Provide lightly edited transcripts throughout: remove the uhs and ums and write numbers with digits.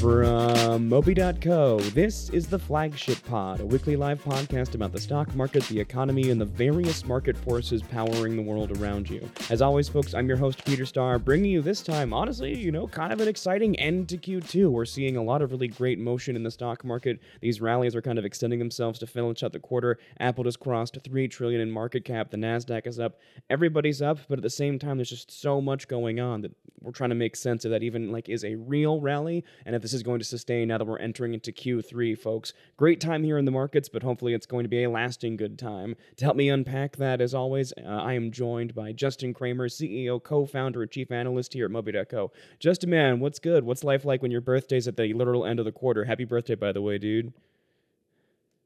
From Moby.co, this is the Flagship Pod, a weekly live podcast about the stock market, the economy, and the various market forces powering the world around you. As always, folks, I'm your host, Peter Starr, bringing you this time, honestly, kind of an exciting end to Q2. We're seeing a lot of really great motion in the stock market. These rallies are kind of extending themselves to finish out the quarter. Apple just crossed $3 trillion in market cap. The NASDAQ is up. Everybody's up, but at the same time, there's just so much going on that we're trying to make sense of that even, is a real rally, and if this is going to sustain now that we're entering into Q3, folks. Great time here in the markets, but hopefully it's going to be a lasting good time. To help me unpack that, as always, I am joined by Justin Kramer, CEO, co-founder, and chief analyst here at Moby.co. Justin, man, what's good? What's life like when your birthday's at the literal end of the quarter? Happy birthday, by the way, dude.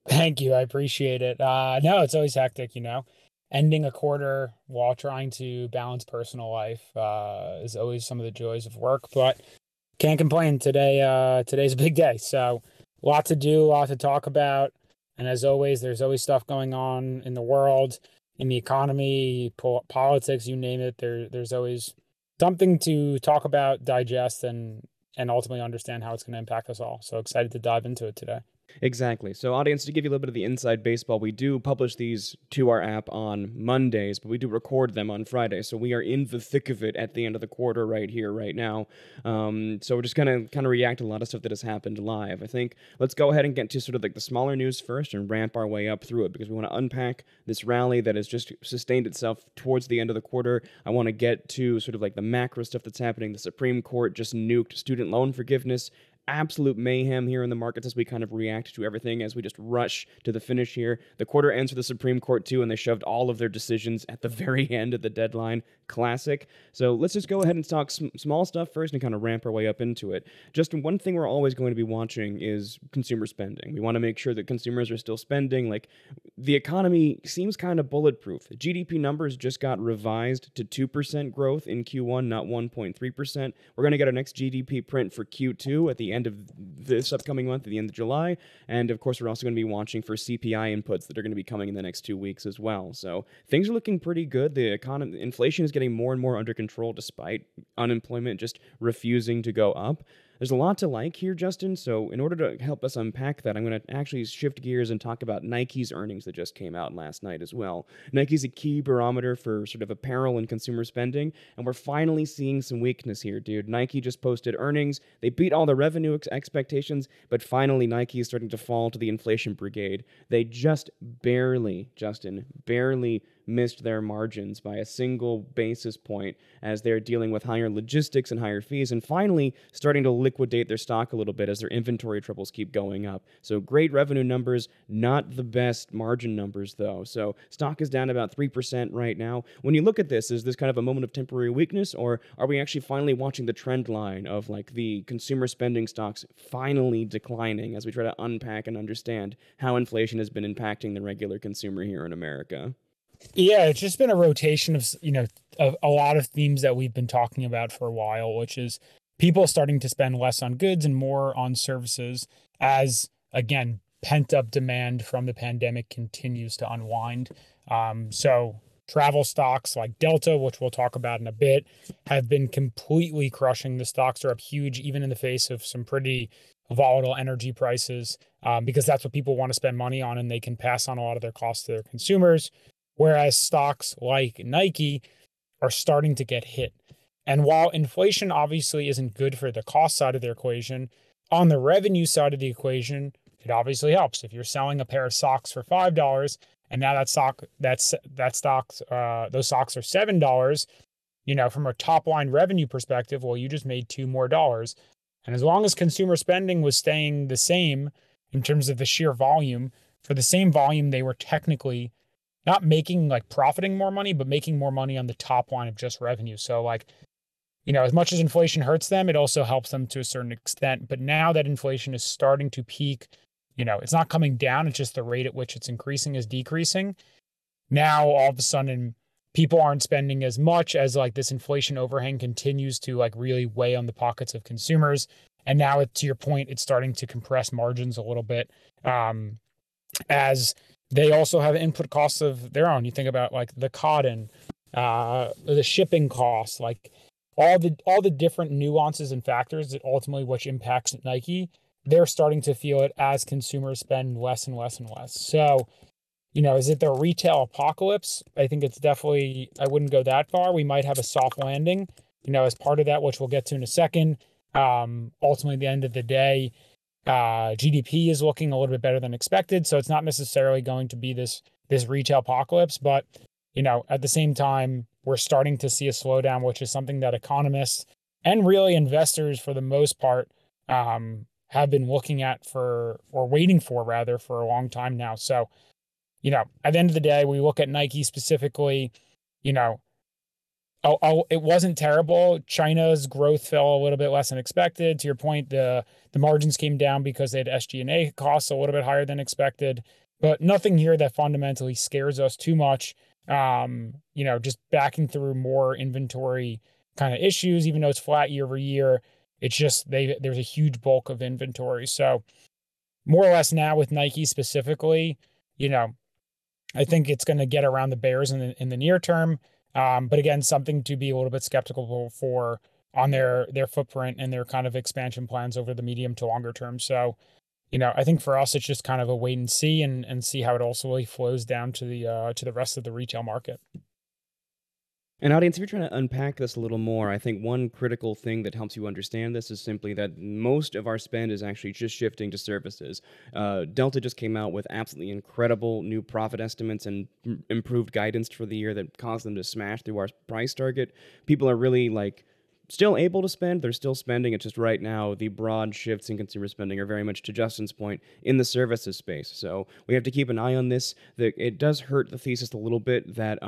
Thank you. I appreciate it. No, it's always hectic, Ending a quarter while trying to balance personal life is always some of the joys of work, but can't complain. Today's a big day, so a lot to do, a lot to talk about, and as always, there's always stuff going on in the world, in the economy, politics, you name it. There's always something to talk about, digest, and ultimately understand how it's going to impact us all. So excited to dive into it today. Exactly. So, audience, to give you a little bit of the inside baseball, we do publish these to our app on Mondays, but we do record them on Friday. So we are in the thick of it at the end of the quarter right here, right now. So we're just going to kind of react to a lot of stuff that has happened live. I think let's go ahead and get to sort of the smaller news first and ramp our way up through it, because we want to unpack this rally that has just sustained itself towards the end of the quarter. I want to get to sort of the macro stuff that's happening. The Supreme Court just nuked student loan forgiveness. Absolute mayhem here in the markets as we kind of react to everything as we just rush to the finish here. The quarter ends for the Supreme Court, too, and they shoved all of their decisions at the very end of the deadline. Classic. So let's just go ahead and talk small stuff first and kind of ramp our way up into it. Justin, one thing we're always going to be watching is consumer spending. We want to make sure that consumers are still spending. The economy seems kind of bulletproof. The GDP numbers just got revised to 2% growth in Q1, not 1.3%. We're going to get our next GDP print for Q2 at the end of this upcoming month, at the end of July. And of course, we're also going to be watching for CPI inputs that are going to be coming in the next 2 weeks as well. So things are looking pretty good. The economy, inflation is getting more and more under control despite unemployment just refusing to go up. There's a lot to like here, Justin. So in order to help us unpack that, I'm going to actually shift gears and talk about Nike's earnings that just came out last night as well. Nike's a key barometer for sort of apparel and consumer spending, and we're finally seeing some weakness here, dude. Nike just posted earnings. They beat all the revenue expectations, but finally Nike is starting to fall to the inflation brigade. They just barely, Justin, missed their margins by a single basis point as they're dealing with higher logistics and higher fees, and finally starting to liquidate their stock a little bit as their inventory troubles keep going up. So great revenue numbers, not the best margin numbers, though. So stock is down about 3% right now. When you look at this, is this kind of a moment of temporary weakness, or are we actually finally watching the trend line of the consumer spending stocks finally declining as we try to unpack and understand how inflation has been impacting the regular consumer here in America? Yeah, it's just been a rotation of, a lot of themes that we've been talking about for a while, which is people starting to spend less on goods and more on services as, again, pent-up demand from the pandemic continues to unwind. So travel stocks like Delta, which we'll talk about in a bit, have been completely crushing. The stocks are up huge, even in the face of some pretty volatile energy prices, because that's what people want to spend money on, and they can pass on a lot of their costs to their consumers. Whereas stocks like Nike are starting to get hit. And while inflation obviously isn't good for the cost side of the equation, on the revenue side of the equation, it obviously helps. If you're selling a pair of socks for $5 and now those socks are $7, from a top line revenue perspective, well, you just made $2 more. And as long as consumer spending was staying the same in terms of the sheer volume, for the same volume, they were technically not making profiting more money, but making more money on the top line of just revenue. So as much as inflation hurts them, it also helps them to a certain extent. But now that inflation is starting to peak, it's not coming down. It's just the rate at which it's increasing is decreasing. Now, all of a sudden, people aren't spending as much as this inflation overhang continues to really weigh on the pockets of consumers. And now, to your point, it's starting to compress margins a little bit as they also have input costs of their own. You think about the cotton, the shipping costs, all the different nuances and factors that ultimately which impacts Nike, they're starting to feel it as consumers spend less and less and less. So, you know, is it the retail apocalypse? I think it's definitely, I wouldn't go that far. We might have a soft landing, you know, as part of that, which we'll get to in a second. Ultimately, at the end of the day, GDP is looking a little bit better than expected. So it's not necessarily going to be this retail apocalypse, but, you know, at the same time, we're starting to see a slowdown, which is something that economists and really investors for the most part have been looking at for a long time now. So, you know, at the end of the day, we look at Nike specifically, you know, it wasn't terrible. China's growth fell a little bit less than expected. To your point, the margins came down because they had SG&A costs a little bit higher than expected, but nothing here that fundamentally scares us too much. You know, just backing through more inventory kind of issues, even though it's flat year over year, it's just, there's a huge bulk of inventory. So more or less now with Nike specifically, you know, I think it's going to get around the bears in the near term. But again, something to be a little bit skeptical for on their footprint and their kind of expansion plans over the medium to longer term. So, you know, I think for us, it's just kind of a wait and see and see how it also really flows down to the rest of the retail market. And audience, if you're trying to unpack this a little more, I think one critical thing that helps you understand this is simply that most of our spend is actually just shifting to services. Delta just came out with absolutely incredible new profit estimates and improved guidance for the year that caused them to smash through our price target. People are really like still able to spend. They're still spending. It's just right now, the broad shifts in consumer spending are very much, to Justin's point, in the services space. So we have to keep an eye on this. It does hurt the thesis a little bit that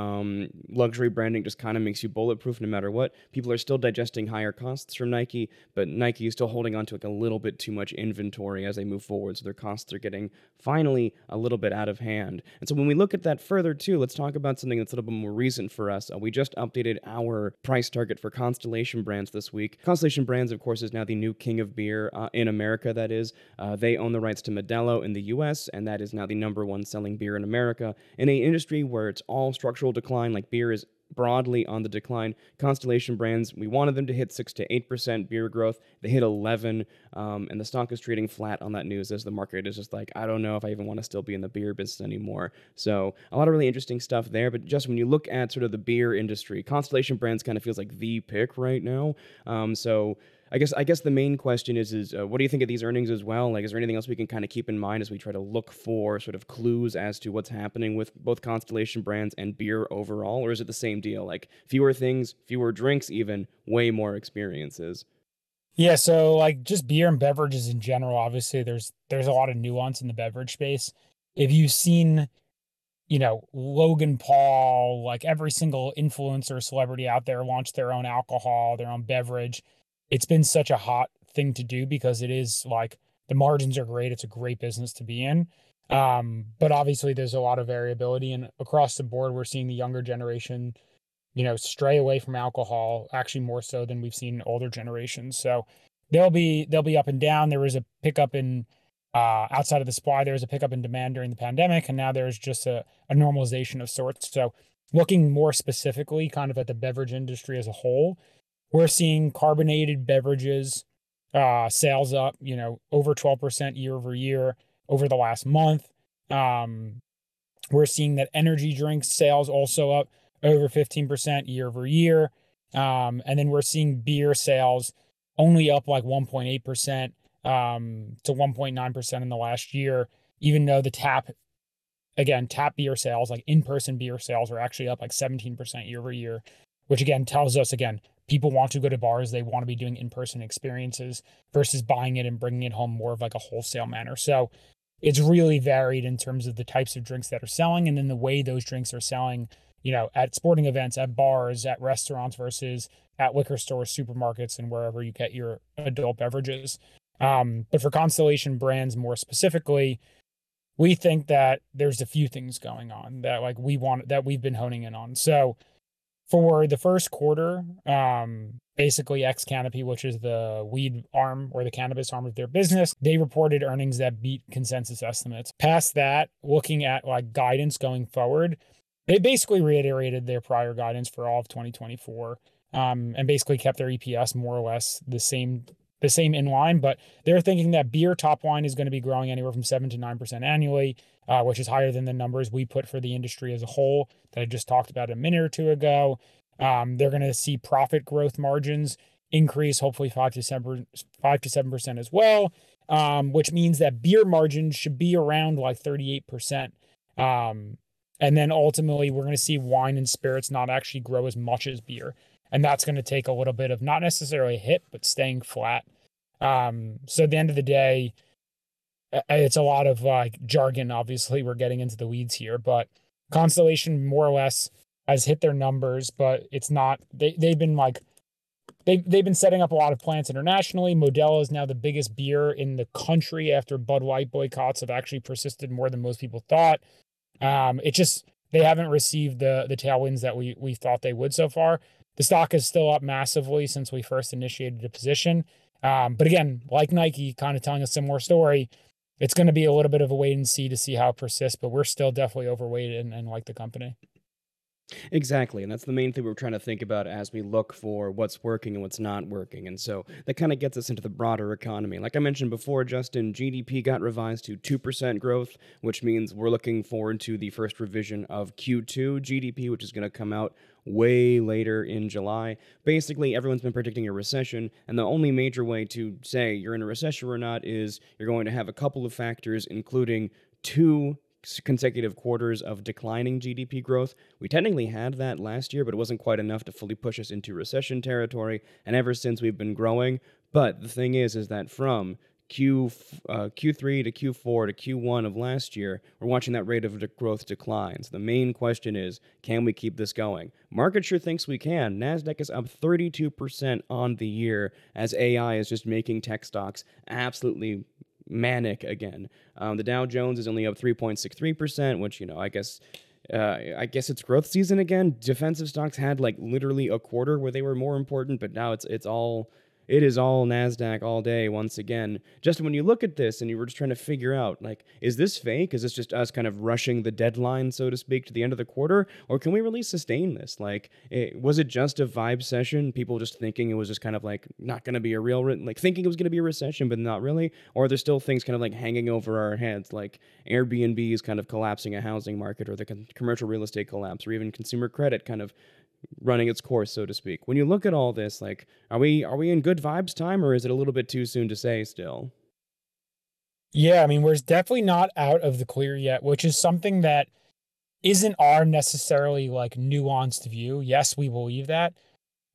luxury branding just kind of makes you bulletproof no matter what. People are still digesting higher costs from Nike, but Nike is still holding on to like a little bit too much inventory as they move forward. So their costs are getting finally a little bit out of hand. And so when we look at that further too, let's talk about something that's a little bit more recent for us. We just updated our price target for Constellation Brands this week. Constellation Brands, of course, is now the new king of beer in America, that is. They own the rights to Modelo in the U.S., and that is now the #1 selling beer in America. In an industry where it's all structural decline, like beer is broadly on the decline, Constellation Brands, we wanted them to hit 6 to 8% beer growth. They hit 11, and the stock is trading flat on that news as the market is just like, I don't know if I even want to still be in the beer business anymore. So a lot of really interesting stuff there. But just when you look at sort of the beer industry, Constellation Brands kind of feels like the pick right now. So I guess the main question is what do you think of these earnings as well? Like, is there anything else we can kind of keep in mind as we try to look for sort of clues as to what's happening with both Constellation Brands and beer overall? Or is it the same deal? Like fewer things, fewer drinks, even way more experiences. Yeah. So like just beer and beverages in general, obviously there's a lot of nuance in the beverage space. If you've seen, you know, Logan Paul, like every single influencer celebrity out there launched their own alcohol, their own beverage. It's been such a hot thing to do because it is like the margins are great. It's a great business to be in. But obviously there's a lot of variability, and across the board, we're seeing the younger generation, you know, stray away from alcohol, actually more so than we've seen older generations. So they'll be up and down. There was a pickup in outside of the supply, there was a pickup in demand during the pandemic. And now there's just a normalization of sorts. So looking more specifically kind of at the beverage industry as a whole, we're seeing carbonated beverages sales up, you know, over 12% year over year over the last month. We're seeing that energy drinks sales also up over 15% year over year. And then we're seeing beer sales only up like 1.8% to 1.9% in the last year, even though the tap beer sales, like in-person beer sales, are actually up like 17% year over year, which again tells us, again, people want to go to bars. They want to be doing in-person experiences versus buying it and bringing it home more of like a wholesale manner. So it's really varied in terms of the types of drinks that are selling and then the way those drinks are selling, you know, at sporting events, at bars, at restaurants versus at liquor stores, supermarkets, and wherever you get your adult beverages. But for Constellation Brands more specifically, we think that there's a few things going on that like we've been honing in on. So for the first quarter, basically X Canopy, which is the weed arm or the cannabis arm of their business, they reported earnings that beat consensus estimates. Past that, looking at like guidance going forward, They basically reiterated their prior guidance for all of 2024, and basically kept their EPS more or less the same in line. But they're thinking that beer top line is going to be growing anywhere from 7 to 9% annually, which is higher than the numbers we put for the industry as a whole that I just talked about a minute or two ago. They're going to see profit growth margins increase, hopefully 5 to 7% as well, which means that beer margins should be around like 38%. And then ultimately, we're going to see wine and spirits not actually grow as much as beer. And that's going to take a little bit of not necessarily a hit, but staying flat. So at the end of the day, it's a lot of jargon. Obviously, we're getting into the weeds here, but Constellation more or less has hit their numbers, but it's not, they've been setting up a lot of plants internationally. Modelo is now the biggest beer in the country after Bud Light boycotts have actually persisted more than most people thought. It's just, they haven't received the tailwinds that we thought they would so far. The stock is still up massively since we first initiated the position. But again, like Nike, kind of telling a similar story, it's going to be a little bit of a wait and see to see how it persists, but we're still definitely overweight and like the company. Exactly. And that's the main thing we're trying to think about as we look for what's working and what's not working. And so that kind of gets us into the broader economy. Like I mentioned before, Justin, GDP got revised to 2% growth, which means we're looking forward to the first revision of Q2 GDP, which is going to come out way later in July. Basically, everyone's been predicting a recession, and the only major way to say you're in a recession or not is you're going to have a couple of factors, including two consecutive quarters of declining GDP growth. We technically had that last year, but it wasn't quite enough to fully push us into recession territory. And ever since, we've been growing. But the thing is that from Q3 to Q4 to Q1 of last year, we're watching that rate of growth decline. So the main question is, can we keep this going? Market sure thinks we can. NASDAQ is up 32% on the year as AI is just making tech stocks absolutely manic again. The Dow Jones is only up 3.63%, which, you know, I guess it's growth season again. Defensive stocks had like literally a quarter where they were more important, but now it is all NASDAQ all day once again. Justin, when you look at this and you were just trying to figure out, like, is this fake? Is this just us kind of rushing the deadline, so to speak, to the end of the quarter? Or can we really sustain this? Like, was it just a vibe session? People just thinking it was just kind of like not going to be a real, like thinking it was going to be a recession, but not really? Or are there still things kind of like hanging over our heads, like Airbnb is kind of collapsing a housing market, or the commercial real estate collapse, or even consumer credit kind of running its course, so to speak? When you look at all this, like, are we in good vibes time, or is it a little bit too soon to say still? Yeah, I mean, we're definitely not out of the clear yet, which is something that isn't our necessarily like nuanced view. Yes, we believe that.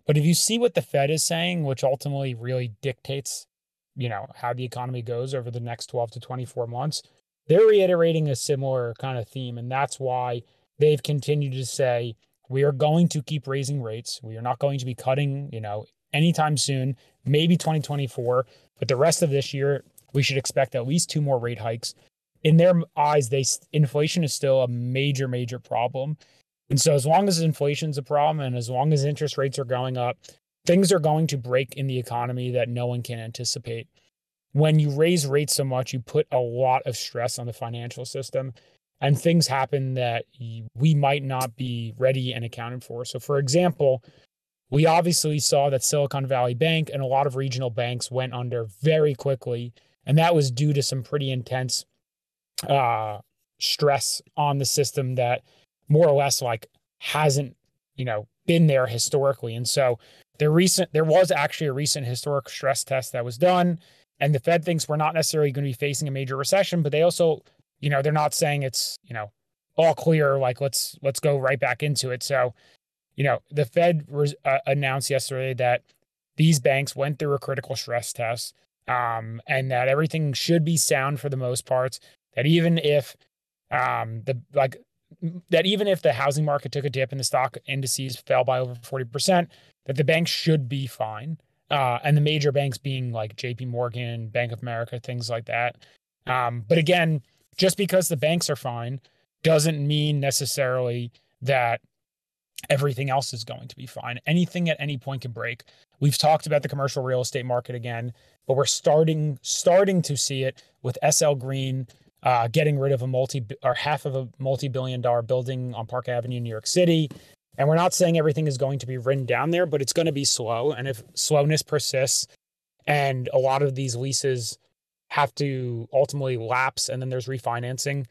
But if you see what the Fed is saying, which ultimately really dictates, you know, how the economy goes over the next 12 to 24 months, they're reiterating a similar kind of theme. And that's why they've continued to say, we are going to keep raising rates. We are not going to be cutting, you know, anytime soon, maybe 2024. But the rest of this year, we should expect at least two more rate hikes. In their eyes, inflation is still a major, major problem. And so as long as inflation's a problem and as long as interest rates are going up, things are going to break in the economy that no one can anticipate. When you raise rates so much, you put a lot of stress on the financial system. And things happen that we might not be ready and accounted for. So, for example, we obviously saw that Silicon Valley Bank and a lot of regional banks went under very quickly. And that was due to some pretty intense stress on the system that more or less like hasn't, you know, been there historically. And so there was actually a recent historic stress test that was done. And the Fed thinks we're not necessarily going to be facing a major recession, but they also, you know, they're not saying it's, you know, all clear, like let's go right back into it. So, you know, the Fed announced yesterday that these banks went through a critical stress test, and that everything should be sound for the most part, that even if the housing market took a dip and the stock indices fell by over 40%, that the banks should be fine. And the major banks being like JP Morgan, Bank of America, things like that. But again, just because the banks are fine doesn't mean necessarily that everything else is going to be fine. Anything at any point can break. We've talked about the commercial real estate market again, but we're starting to see it with SL Green getting rid of half of a multi-billion-dollar building on Park Avenue, New York City. And we're not saying everything is going to be written down there, but it's going to be slow. And if slowness persists and a lot of these leases have to ultimately lapse and then there's refinancing,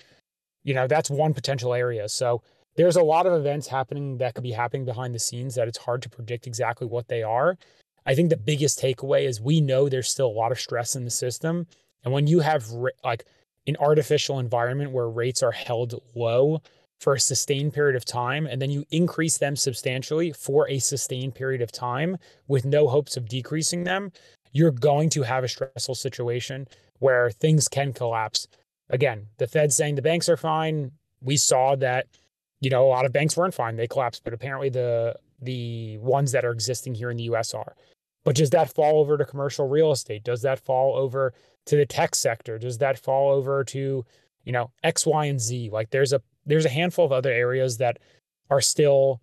you know, that's one potential area. So there's a lot of events happening that could be happening behind the scenes that it's hard to predict exactly what they are. I think the biggest takeaway is we know there's still a lot of stress in the system. And when you have like an artificial environment where rates are held low for a sustained period of time, and then you increase them substantially for a sustained period of time with no hopes of decreasing them, you're going to have a stressful situation where things can collapse. Again, the Fed saying the banks are fine. We saw that, you know, a lot of banks weren't fine. They collapsed, but apparently the ones that are existing here in the US are. But does that fall over to commercial real estate? Does that fall over to the tech sector? Does that fall over to, you know, X, Y, and Z? Like there's a handful of other areas that are still,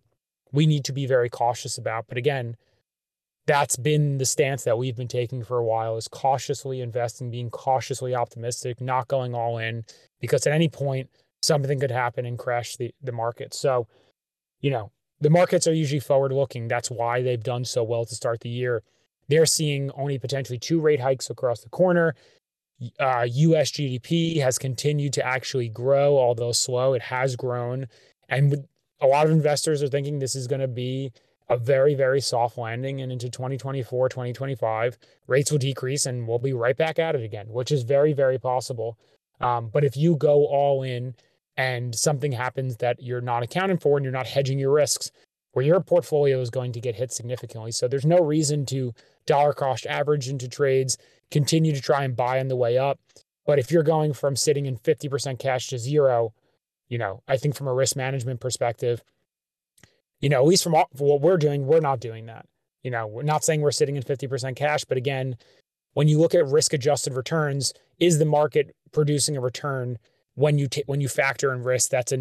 we need to be very cautious about. But again, that's been the stance that we've been taking for a while, is cautiously investing, being cautiously optimistic, not going all in, because at any point, something could happen and crash the market. So, you know, the markets are usually forward looking. That's why they've done so well to start the year. They're seeing only potentially 2 rate hikes across the corner. U.S. GDP has continued to actually grow, although slow. It has grown. And a lot of investors are thinking this is going to be a very, very soft landing. And into 2024, 2025, rates will decrease and we'll be right back at it again, which is very, very possible. But if you go all in and something happens that you're not accounting for and you're not hedging your risks, where your portfolio is going to get hit significantly. So there's no reason to dollar cost average into trades, continue to try and buy on the way up. But if you're going from sitting in 50% cash to zero, you know, I think from a risk management perspective, you know, at least for what we're doing, we're not doing that. You know, we're not saying we're sitting in 50% cash, but again, when you look at risk-adjusted returns, is the market producing a return when you factor in risk that's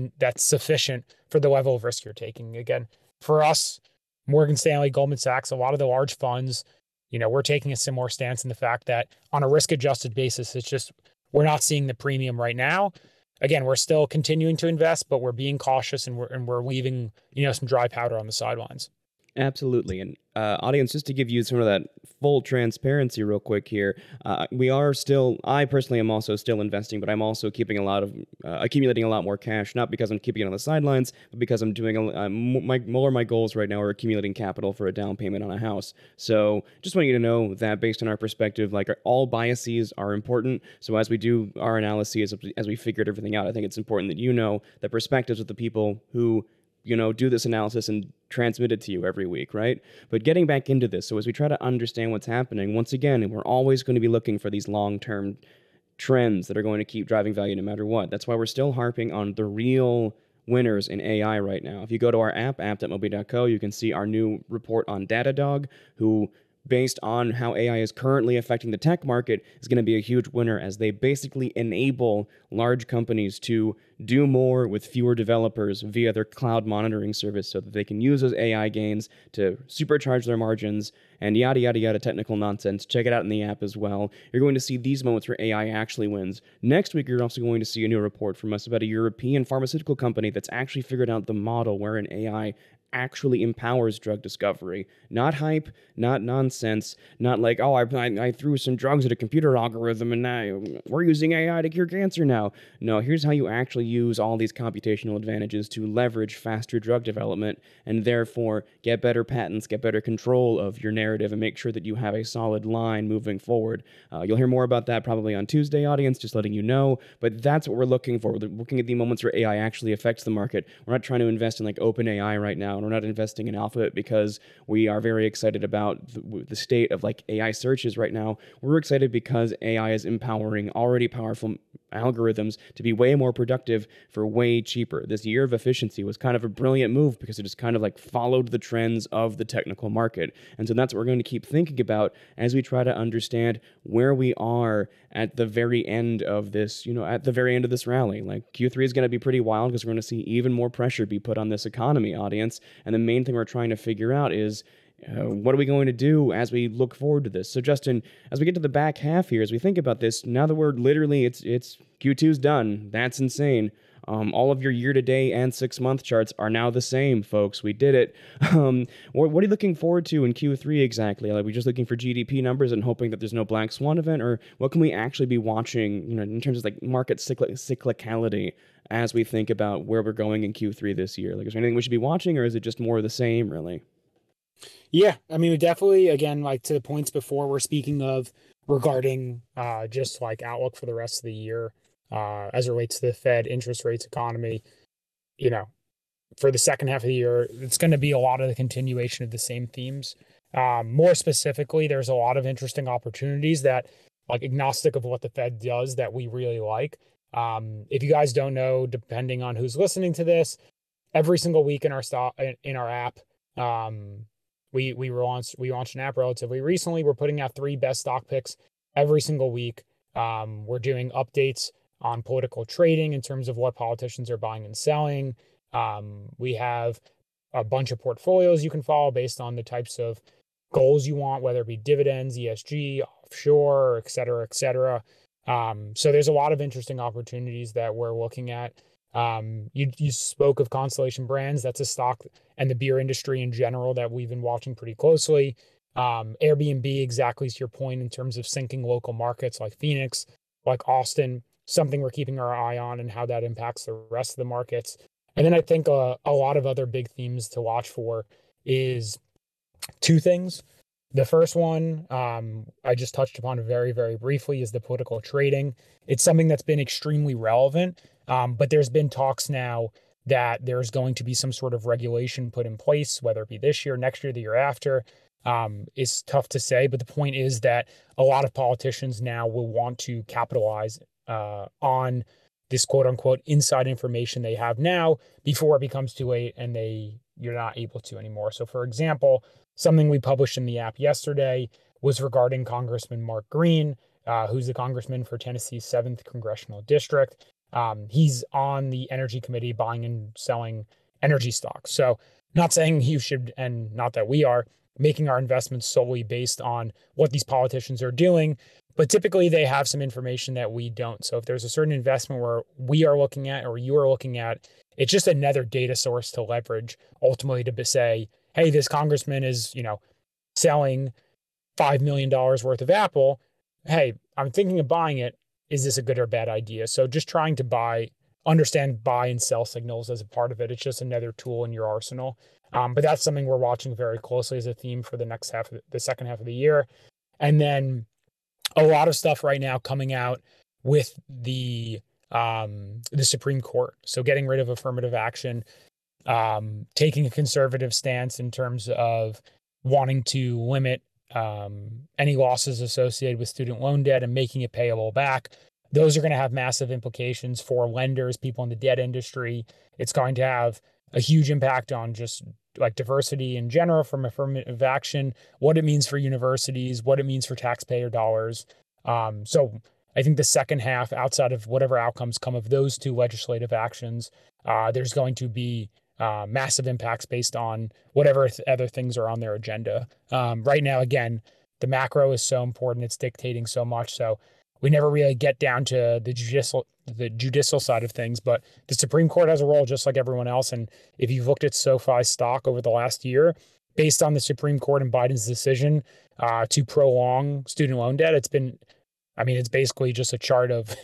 sufficient for the level of risk you're taking? Again, for us, Morgan Stanley, Goldman Sachs, a lot of the large funds, you know, we're taking a similar stance in the fact that on a risk-adjusted basis, it's just we're not seeing the premium right now. Again, we're still continuing to invest, but we're being cautious and we're leaving, you know, some dry powder on the sidelines. Absolutely. And audience, just to give you some of that full transparency real quick here, I personally am also still investing, but I'm also keeping accumulating a lot more cash, not because I'm keeping it on the sidelines, but because I'm doing, more of my goals right now are accumulating capital for a down payment on a house. So just want you to know that based on our perspective, like all biases are important. So as we do our analysis, as we figured everything out, I think it's important that you know the perspectives of the people who, you know, do this analysis and transmit it to you every week, right? But getting back into this, so as we try to understand what's happening, once again, we're always going to be looking for these long-term trends that are going to keep driving value no matter what. That's why we're still harping on the real winners in AI right now. If you go to our app at Moby.co, you can see our new report on Datadog, who, based on how AI is currently affecting the tech market, is going to be a huge winner as they basically enable large companies to do more with fewer developers via their cloud monitoring service so that they can use those AI gains to supercharge their margins and yada, yada, yada technical nonsense. Check it out in the app as well. You're going to see these moments where AI actually wins. Next week, you're also going to see a new report from us about a European pharmaceutical company that's actually figured out the model wherein AI actually empowers drug discovery. Not hype, not nonsense, not like, oh, I threw some drugs at a computer algorithm and now we're using AI to cure cancer now. No, here's how you actually use all these computational advantages to leverage faster drug development and therefore get better patents, get better control of your narrative, and make sure that you have a solid line moving forward. You'll hear more about that probably on Tuesday, audience, just letting you know. But that's what we're looking for. We're looking at the moments where AI actually affects the market. We're not trying to invest in like OpenAI right now. We're not investing in Alphabet because we are very excited about the state of like AI searches right now. We're excited because AI is empowering already powerful algorithms to be way more productive for way cheaper. This year of efficiency was kind of a brilliant move because it just kind of like followed the trends of the technical market. And so that's what we're going to keep thinking about as we try to understand where we are at the very end of this, you know, at the very end of this rally. Like Q3 is going to be pretty wild because we're going to see even more pressure be put on this economy, audience. And the main thing we're trying to figure out is, What are we going to do as we look forward to this? So Justin, as we get to the back half here, as we think about this, now that we're literally, it's Q2's done. That's insane. All of your year-to-day and 6-month charts are now the same, folks. We did it. What are you looking forward to in Q3 exactly? Like, are we just looking for GDP numbers and hoping that there's no black swan event? Or what can we actually be watching, you know, in terms of like market cyclicality as we think about where we're going in Q3 this year? Like, is there anything we should be watching, or is it just more of the same, really? Yeah, I mean, we definitely, again, like to the points before we're speaking of regarding just like outlook for the rest of the year. As it relates to the Fed, interest rates, economy, you know, for the second half of the year, it's going to be a lot of the continuation of the same themes. More specifically, there's a lot of interesting opportunities that, like, agnostic of what the Fed does, that we really like. If you guys don't know, depending on who's listening to this, every single week in our stock, in our app, we launched an app relatively recently. We're putting out 3 best stock picks every single week. We're doing updates on political trading in terms of what politicians are buying and selling. We have a bunch of portfolios you can follow based on the types of goals you want, whether it be dividends, ESG, offshore, et cetera, et cetera. So there's a lot of interesting opportunities that we're looking at. You spoke of Constellation Brands. That's a stock and the beer industry in general that we've been watching pretty closely. Airbnb, exactly to your point, in terms of sinking local markets like Phoenix, like Austin, something we're keeping our eye on and how that impacts the rest of the markets. And then I think a lot of other big themes to watch for is 2 things. The first one, I just touched upon very, very briefly, is the political trading. It's something that's been extremely relevant, but there's been talks now that there's going to be some sort of regulation put in place, whether it be this year, next year, the year after. It's tough to say, but the point is that a lot of politicians now will want to capitalize on this quote unquote inside information they have now before it becomes too late and you're not able to anymore. So for example, something we published in the app yesterday was regarding Congressman Mark Green, who's the congressman for Tennessee's 7th Congressional District. He's on the Energy Committee buying and selling energy stocks. So not saying you should, and not that we are, making our investments solely based on what these politicians are doing, but typically they have some information that we don't. So if there's a certain investment where we are looking at or you are looking at, it's just another data source to leverage ultimately to say, hey, this congressman is, you know, selling $5 million worth of Apple. Hey, I'm thinking of buying it. Is this a good or bad idea? So just trying to understand buy and sell signals as a part of it. It's just another tool in your arsenal. But that's something we're watching very closely as a theme for the second half of the year. And then a lot of stuff right now coming out with the Supreme Court. So getting rid of affirmative action, taking a conservative stance in terms of wanting to limit any losses associated with student loan debt and making it payable back. Those are going to have massive implications for lenders, people in the debt industry. It's going to have a huge impact on just like diversity in general from affirmative action, what it means for universities, what it means for taxpayer dollars. So I think the second half, outside of whatever outcomes come of those 2 legislative actions, there's going to be massive impacts based on whatever other things are on their agenda. Right now, again, the macro is so important. It's dictating so much. So we never really get down to the judicial side of things, but the Supreme Court has a role just like everyone else. And if you've looked at SoFi stock over the last year, based on the Supreme Court and Biden's decision to prolong student loan debt, it's basically just a chart of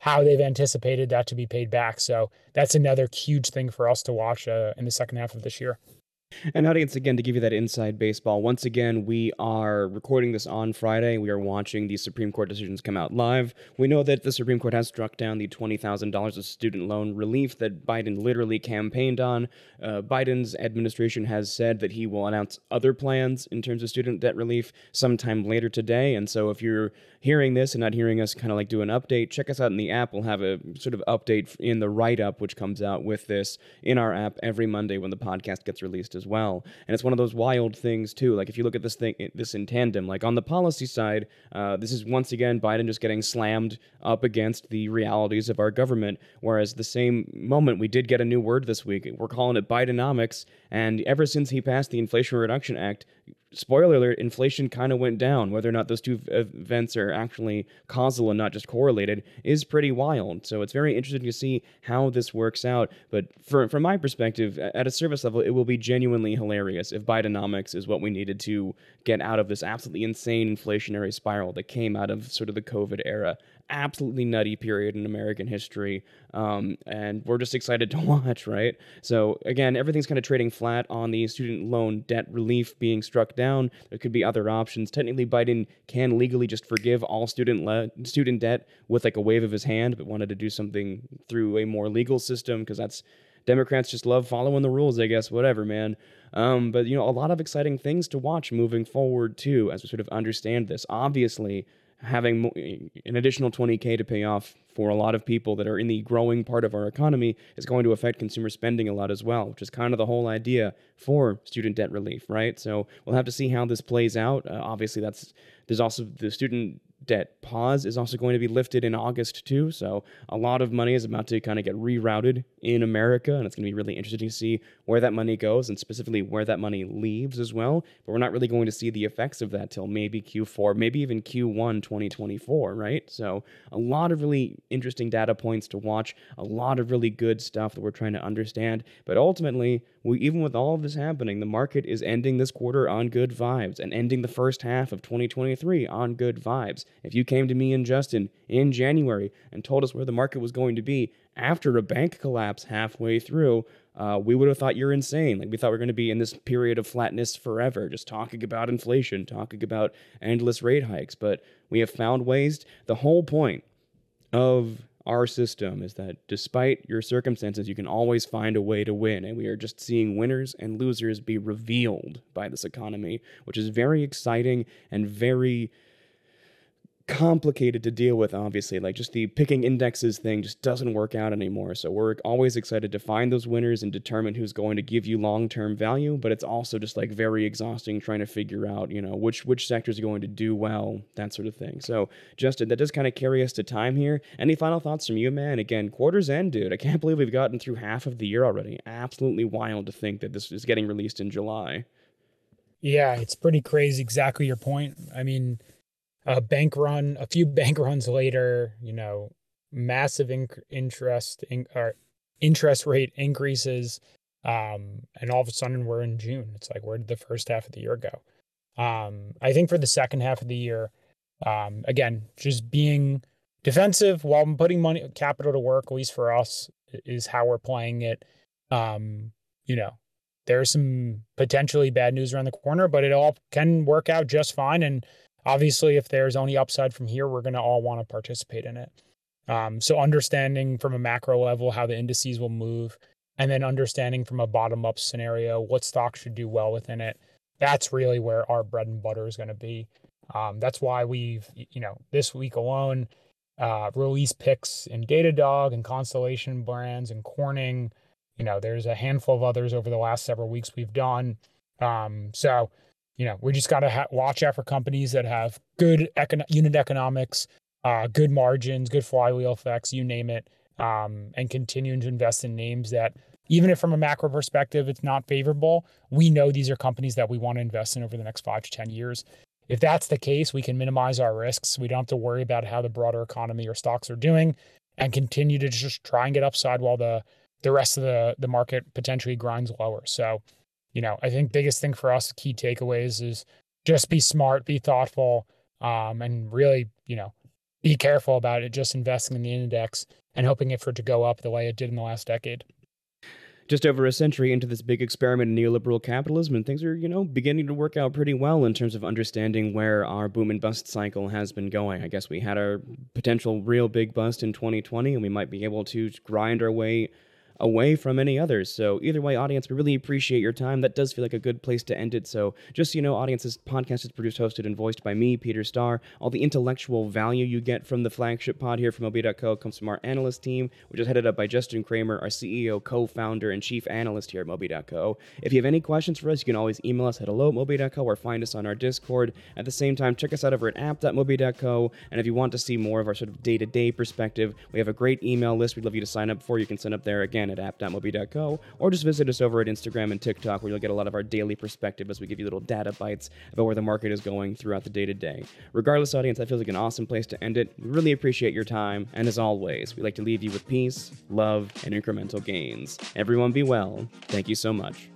how they've anticipated that to be paid back. So that's another huge thing for us to watch in the second half of this year. And audience, again, to give you that inside baseball, once again, we are recording this on Friday. We are watching these Supreme Court decisions come out live. We know that the Supreme Court has struck down the $20,000 of student loan relief that Biden literally campaigned on. Biden's administration has said that he will announce other plans in terms of student debt relief sometime later today. And so if you're hearing this and not hearing us kind of like do an update, check us out in the app. We'll have a sort of update in the write-up, which comes out with this in our app every Monday when the podcast gets released as as well. And it's one of those wild things too. Like if you look at this in tandem, like on the policy side, this is once again Biden just getting slammed up against the realities of our government. Whereas the same moment we did get a new word this week, we're calling it Bidenomics. And ever since he passed the Inflation Reduction Act, spoiler alert, inflation kind of went down. Whether or not those two events are actually causal and not just correlated is pretty wild. So it's very interesting to see how this works out. But from my perspective, at a service level, it will be genuinely hilarious if Bidenomics is what we needed to get out of this absolutely insane inflationary spiral that came out of sort of the COVID era. Absolutely nutty period in American history, and we're just excited to watch, right? So again, everything's kind of trading flat on the student loan debt relief being struck down. There could be other options. Technically, Biden can legally just forgive all student debt with like a wave of his hand, but wanted to do something through a more legal system because that's Democrats just love following the rules, I guess, whatever, man. But, you know, a lot of exciting things to watch moving forward, too, as we sort of understand this. Obviously, having an additional $20,000 to pay off for a lot of people that are in the growing part of our economy is going to affect consumer spending a lot as well, which is kind of the whole idea for student debt relief, right? So we'll have to see how this plays out. Obviously, there's also the student debt pause is also going to be lifted in August too. So a lot of money is about to kind of get rerouted in America, and it's going to be really interesting to see where that money goes and specifically where that money leaves as well. But we're not really going to see the effects of that till maybe Q4, maybe even Q1 2024, right? So a lot of really interesting data points to watch, a lot of really good stuff that we're trying to understand. But ultimately, even with all of this happening, the market is ending this quarter on good vibes and ending the first half of 2023 on good vibes. If you came to me and Justin in January and told us where the market was going to be after a bank collapse halfway through, we would have thought you're insane. Like, we thought we were going to be in this period of flatness forever, just talking about inflation, talking about endless rate hikes. But we have found ways. The whole point of our system is that despite your circumstances, you can always find a way to win. And we are just seeing winners and losers be revealed by this economy, which is very exciting and very complicated to deal with, obviously. Like, just the picking indexes thing just doesn't work out anymore. So we're always excited to find those winners and determine who's going to give you long-term value, but it's also just like very exhausting trying to figure out, you know, which sectors are going to do well, that sort of thing. So Justin, that does kind of carry us to time here. Any final thoughts from you, man? Again, quarter's end, dude. I can't believe we've gotten through half of the year already. Absolutely wild to think that this is getting released in July. Yeah, it's pretty crazy. Exactly your point. I mean, a few bank runs later, you know, massive interest rate increases. And all of a sudden we're in June. It's like, where did the first half of the year go? I think for the second half of the year, again, just being defensive while putting capital to work, at least for us, is how we're playing it. You know, there's some potentially bad news around the corner, but it all can work out just fine. And obviously, if there's only upside from here, we're going to all want to participate in it. So understanding from a macro level how the indices will move, and then understanding from a bottom-up scenario what stocks should do well within it, that's really where our bread and butter is going to be. That's why we've, you know, this week alone, released picks in Datadog and Constellation Brands and Corning. You know, there's a handful of others over the last several weeks we've done. So, you know, we just got to watch out for companies that have good unit economics, good margins, good flywheel effects, you name it, and continuing to invest in names that, even if from a macro perspective, it's not favorable, we know these are companies that we want to invest in over the next 5 to 10 years. If that's the case, we can minimize our risks. We don't have to worry about how the broader economy or stocks are doing, and continue to just try and get upside while the rest of the market potentially grinds lower. So, you know, I think biggest thing for us, key takeaways, is just be smart, be thoughtful, and really, you know, be careful about it, just investing in the index and hoping for it to go up the way it did in the last decade. Just over a century into this big experiment in neoliberal capitalism, and things are, you know, beginning to work out pretty well in terms of understanding where our boom and bust cycle has been going. I guess we had our potential real big bust in 2020, and we might be able to grind our way away from any others. So either way, audience, we really appreciate your time. That does feel like a good place to end it. So just so you know, audience, this podcast is produced, hosted, and voiced by me, Peter Starr. All the intellectual value you get from the Flagship Pod here from Moby.co comes from our analyst team, which is headed up by Justin Kramer, our CEO, co-founder, and chief analyst here at Moby.co. If you have any questions for us, you can always email us at hello@moby.co or find us on our Discord. At the same time, check us out over at app.moby.co. And if you want to see more of our sort of day-to-day perspective, we have a great email list we'd love you to sign up for. You can sign up there again at app.moby.co, or just visit us over at Instagram and TikTok, where you'll get a lot of our daily perspective as we give you little data bites about where the market is going throughout the day-to-day. Regardless, audience, that feels like an awesome place to end it. We really appreciate your time, and as always, we like to leave you with peace, love, and incremental gains. Everyone be well. Thank you so much.